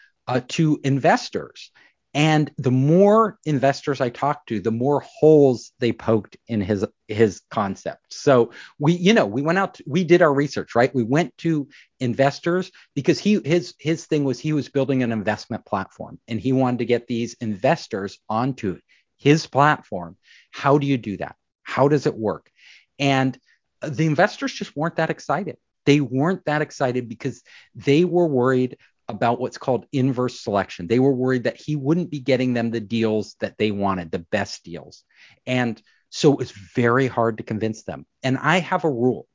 to investors. And the more investors I talked to, the more holes they poked in his concept. So we went out, we did our research, right? We went to investors because his thing was he was building an investment platform, and he wanted to get these investors onto his platform. How do you do that? How does it work? And the investors just weren't that excited. They weren't that excited because they were worried about what's called inverse selection. They were worried that he wouldn't be getting them the deals that they wanted, the best deals. And so it was very hard to convince them. And I have a rule,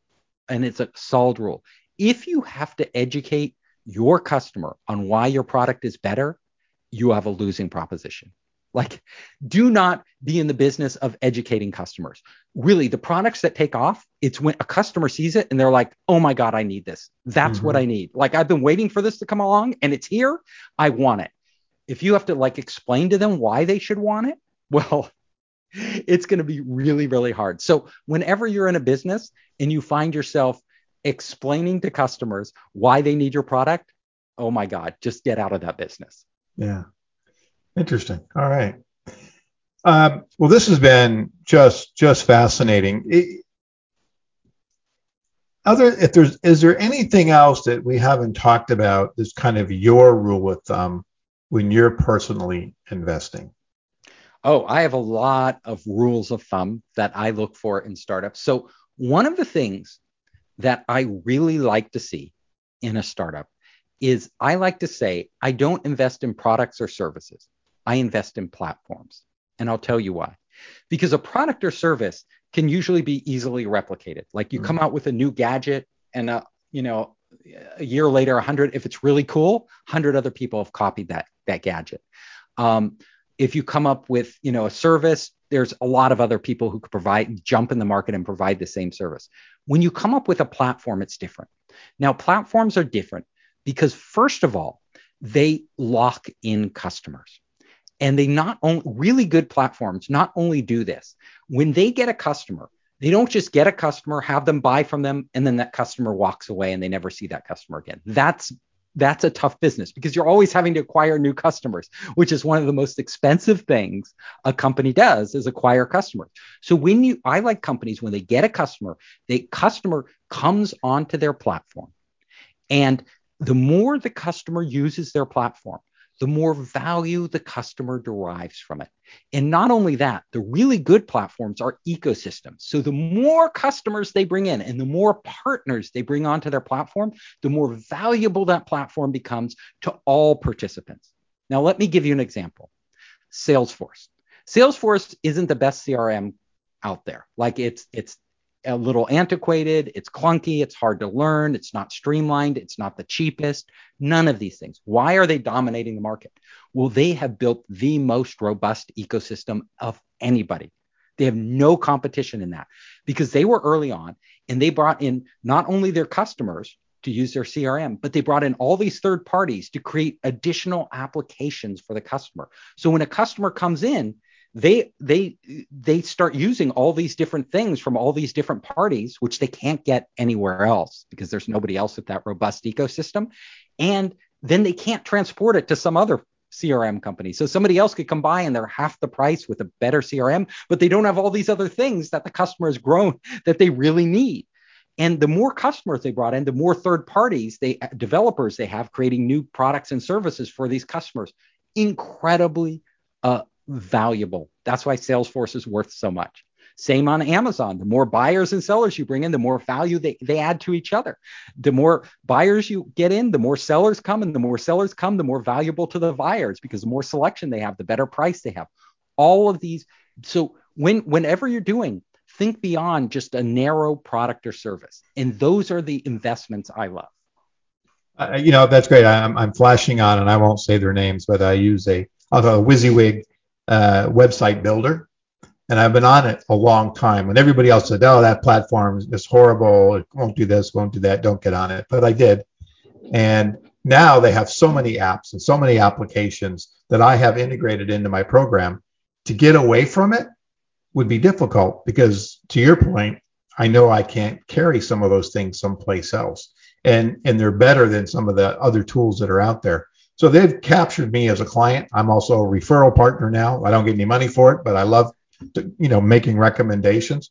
and it's a solid rule. If you have to educate your customer on why your product is better, you have a losing proposition. Do not be in the business of educating customers. Really, the products that take off, it's when a customer sees it and they're like, oh my God, I need this. That's what I need. I've been waiting for this to come along and it's here. I want it. If you have to explain to them why they should want it, well, it's going to be really, really hard. So whenever you're in a business and you find yourself explaining to customers why they need your product, oh my God, just get out of that business. Yeah. Interesting. All right. Well, this has been just fascinating. Is there anything else that we haven't talked about that's kind of your rule of thumb when you're personally investing? Oh, I have a lot of rules of thumb that I look for in startups. So one of the things that I really like to see in a startup is I like to say, I don't invest in products or services. I invest in platforms. And I'll tell you why. Because a product or service can usually be easily replicated. You come out with a new gadget and, a year later, 100, if it's really cool, 100 other people have copied that gadget. If you come up with, a service, there's a lot of other people who could jump in the market and provide the same service. When you come up with a platform, it's different. Now, platforms are different because first of all, they lock in customers. And they not only really good platforms not only do this, when they get a customer, they don't just get a customer, have them buy from them, and then that customer walks away and they never see that customer again. That's a tough business because you're always having to acquire new customers, which is one of the most expensive things a company does is acquire customers. So I like companies when they get a customer, the customer comes onto their platform. And the more the customer uses their platform, the more value the customer derives from it. And not only that, the really good platforms are ecosystems. So the more customers they bring in and the more partners they bring onto their platform, the more valuable that platform becomes to all participants. Now, let me give you an example. Salesforce. Salesforce isn't the best CRM out there. It's a little antiquated, it's clunky, it's hard to learn, it's not streamlined, it's not the cheapest, none of these things. Why are they dominating the market? Well, they have built the most robust ecosystem of anybody. They have no competition in that because they were early on and they brought in not only their customers to use their CRM, but they brought in all these third parties to create additional applications for the customer. So when a customer comes in, they start using all these different things from all these different parties, which they can't get anywhere else because there's nobody else with that robust ecosystem. And then they can't transport it to some other CRM company. So somebody else could come by and they're half the price with a better CRM, but they don't have all these other things that the customer has grown that they really need. And the more customers they brought in, the more third parties, developers they have creating new products and services for these customers. Incredibly valuable. That's why Salesforce is worth so much. Same on Amazon. The more buyers and sellers you bring in, the more value they add to each other. The more buyers you get in, the more sellers come, and the more sellers come, the more valuable to the buyers, because the more selection they have, the better price they have. All of these. So whenever you're doing, think beyond just a narrow product or service. And those are the investments I love. That's great. I'm flashing on, and I won't say their names, but I use a WYSIWYG website builder. And I've been on it a long time. When everybody else said, oh, that platform is horrible. It won't do this, won't do that. Don't get on it. But I did. And now they have so many apps and so many applications that I have integrated into my program. To get away from it would be difficult because, to your point, I know I can't carry some of those things someplace else. And they're better than some of the other tools that are out there. So they've captured me as a client. I'm also a referral partner now. I don't get any money for it, but I love making recommendations.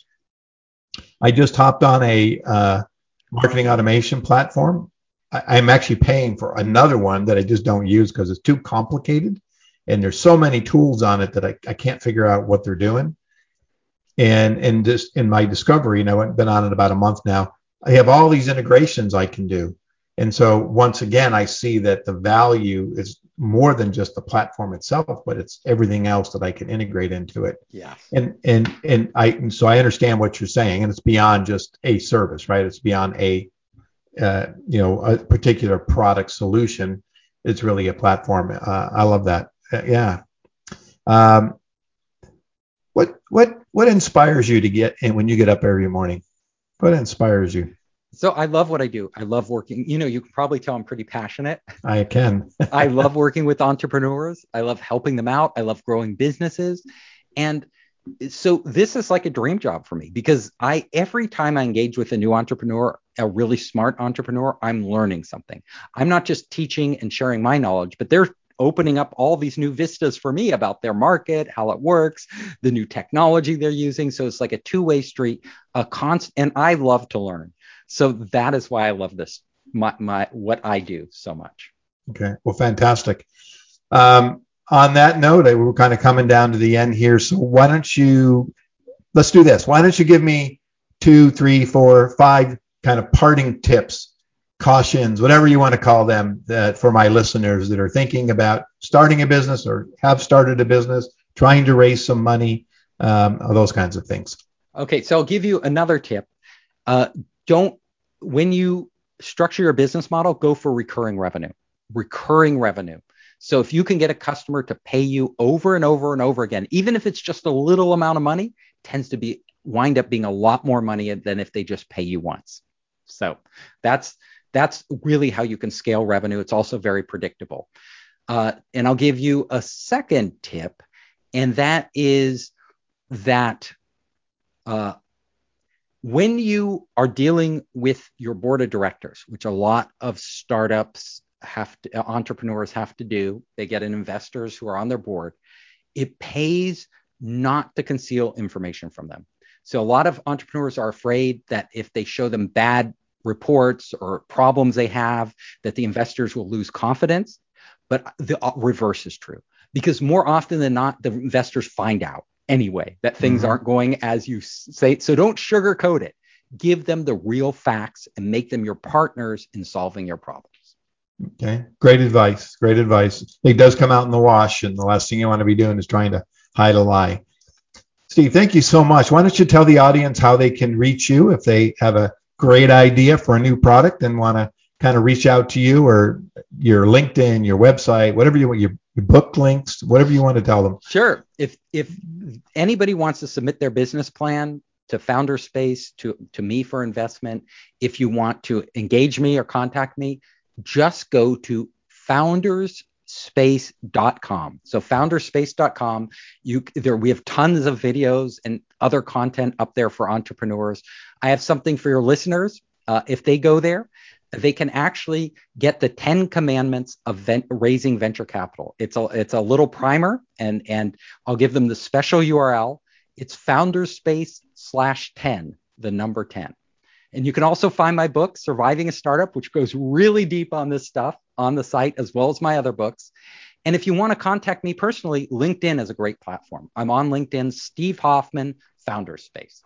I just hopped on a marketing automation platform. I'm actually paying for another one that I just don't use because it's too complicated. And there's so many tools on it that I can't figure out what they're doing. And just in my discovery, I've been on it about a month now, I have all these integrations I can do. And so once again, I see that the value is more than just the platform itself, but it's everything else that I can integrate into it. Yeah. And so I understand what you're saying, and it's beyond just a service, right? It's beyond a particular product solution. It's really a platform. I love that. Yeah. What inspires you to get in when you get up every morning? What inspires you? So I love what I do. I love working. You can probably tell I'm pretty passionate. I can. I love working with entrepreneurs. I love helping them out. I love growing businesses. And so this is like a dream job for me, because every time I engage with a new entrepreneur, a really smart entrepreneur, I'm learning something. I'm not just teaching and sharing my knowledge, but they're opening up all these new vistas for me about their market, how it works, the new technology they're using. So it's like a two-way street, and I love to learn. So that is why I love this, what I do so much. Okay. Well, fantastic. On that note, we're kind of coming down to the end here. So let's do this. Why don't you give me 2, 3, 4, 5 kind of parting tips, cautions, whatever you want to call them, that for my listeners that are thinking about starting a business or have started a business, trying to raise some money, those kinds of things. Okay. So I'll give you another tip. When you structure your business model, go for recurring revenue. So if you can get a customer to pay you over and over and over again, even if it's just a little amount of money, tends to wind up being a lot more money than if they just pay you once. So that's really how you can scale revenue. It's also very predictable. And I'll give you a second tip, and that is that when you are dealing with your board of directors, which a lot of startups entrepreneurs have to do, they get in investors who are on their board, it pays not to conceal information from them. So a lot of entrepreneurs are afraid that if they show them bad reports or problems they have, that the investors will lose confidence. But the reverse is true, because more often than not, the investors find out anyway that things aren't going as you say. So don't sugarcoat it. Give them the real facts and make them your partners in solving your problems. Okay. Great advice. It does come out in the wash, and the last thing you want to be doing is trying to hide a lie. Steve, thank you so much. Why don't you tell the audience how they can reach you if they have a great idea for a new product and want to kind of reach out to you, or your LinkedIn, your website, whatever you want, your book links, whatever you want to tell them. Sure. If anybody wants to submit their business plan to Founderspace, to me for investment, if you want to engage me or contact me, just go to founderspace.com. So founderspace.com, we have tons of videos and other content up there for entrepreneurs. I have something for your listeners. If they go there, they can actually get the 10 commandments of raising venture capital. It's a little primer, and I'll give them the special URL. It's founderspace/10, the number 10. And you can also find my book, Surviving a Startup, which goes really deep on this stuff, on the site, as well as my other books. And if you want to contact me personally, LinkedIn is a great platform. I'm on LinkedIn, Steve Hoffman, Founderspace.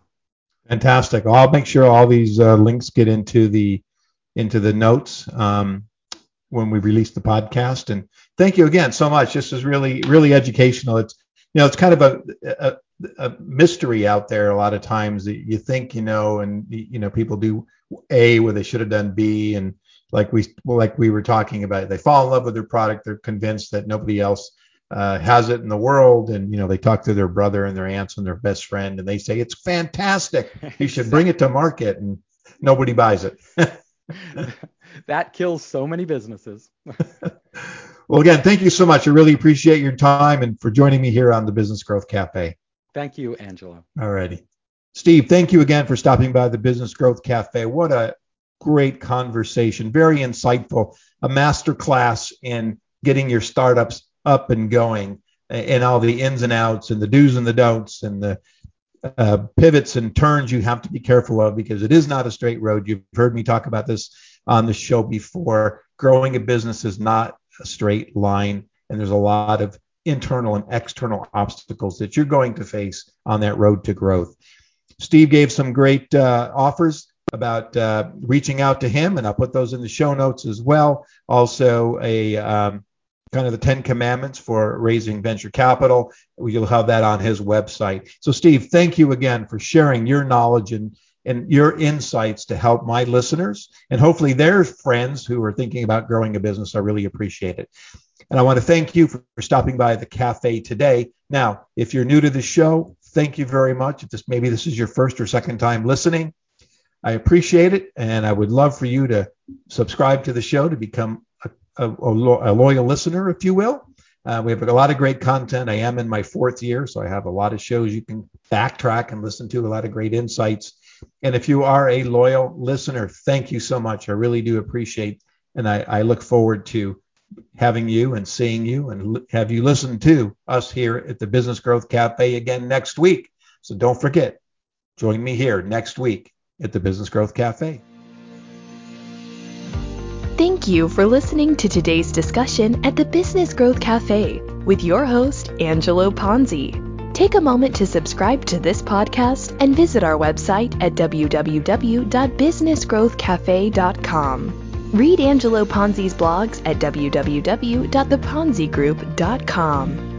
Fantastic. I'll make sure all these links get into the notes when we release the podcast. And thank you again so much. This is really, really educational. It's, it's kind of a mystery out there a lot of times that you think, people do A where they should have done B. And like we were talking about, they fall in love with their product. They're convinced that nobody else has it in the world. And, they talk to their brother and their aunts and their best friend, and they say, it's fantastic. You should bring it to market, and nobody buys it. That kills so many businesses. Well, again, thank you so much. I really appreciate your time and for joining me here on the Business Growth Cafe. Thank you, Angelo. All righty. Steve, thank you again for stopping by the Business Growth Cafe. What a great conversation. Very insightful. A masterclass in getting your startups up and going, and all the ins and outs and the do's and the don'ts and the pivots and turns you have to be careful of, because it is not a straight road. You've heard me talk about this on the show before. Growing a business is not a straight line, and there's a lot of internal and external obstacles that you're going to face on that road to growth. Steve gave some great offers about reaching out to him, and I'll put those in the show notes as well. Also, a kind of the 10 commandments for raising venture capital. You'll have that on his website. So Steve, thank you again for sharing your knowledge and your insights to help my listeners and hopefully their friends who are thinking about growing a business. I really appreciate it. And I want to thank you for stopping by the cafe today. Now, if you're new to the show, thank you very much. If maybe this is your first or second time listening, I appreciate it. And I would love for you to subscribe to the show to become a loyal listener, if you will. We have a lot of great content. I am in my fourth year, so I have a lot of shows you can backtrack and listen to, a lot of great insights. And if you are a loyal listener, thank you so much. I really do appreciate, and I look forward to having you and seeing you and have you listen to us here at the Business Growth Cafe again next week. So don't forget, join me here next week at the Business Growth Cafe. Thank you for listening to today's discussion at the Business Growth Cafe with your host, Angelo Ponzi. Take a moment to subscribe to this podcast and visit our website at www.businessgrowthcafe.com. Read Angelo Ponzi's blogs at www.theponzigroup.com.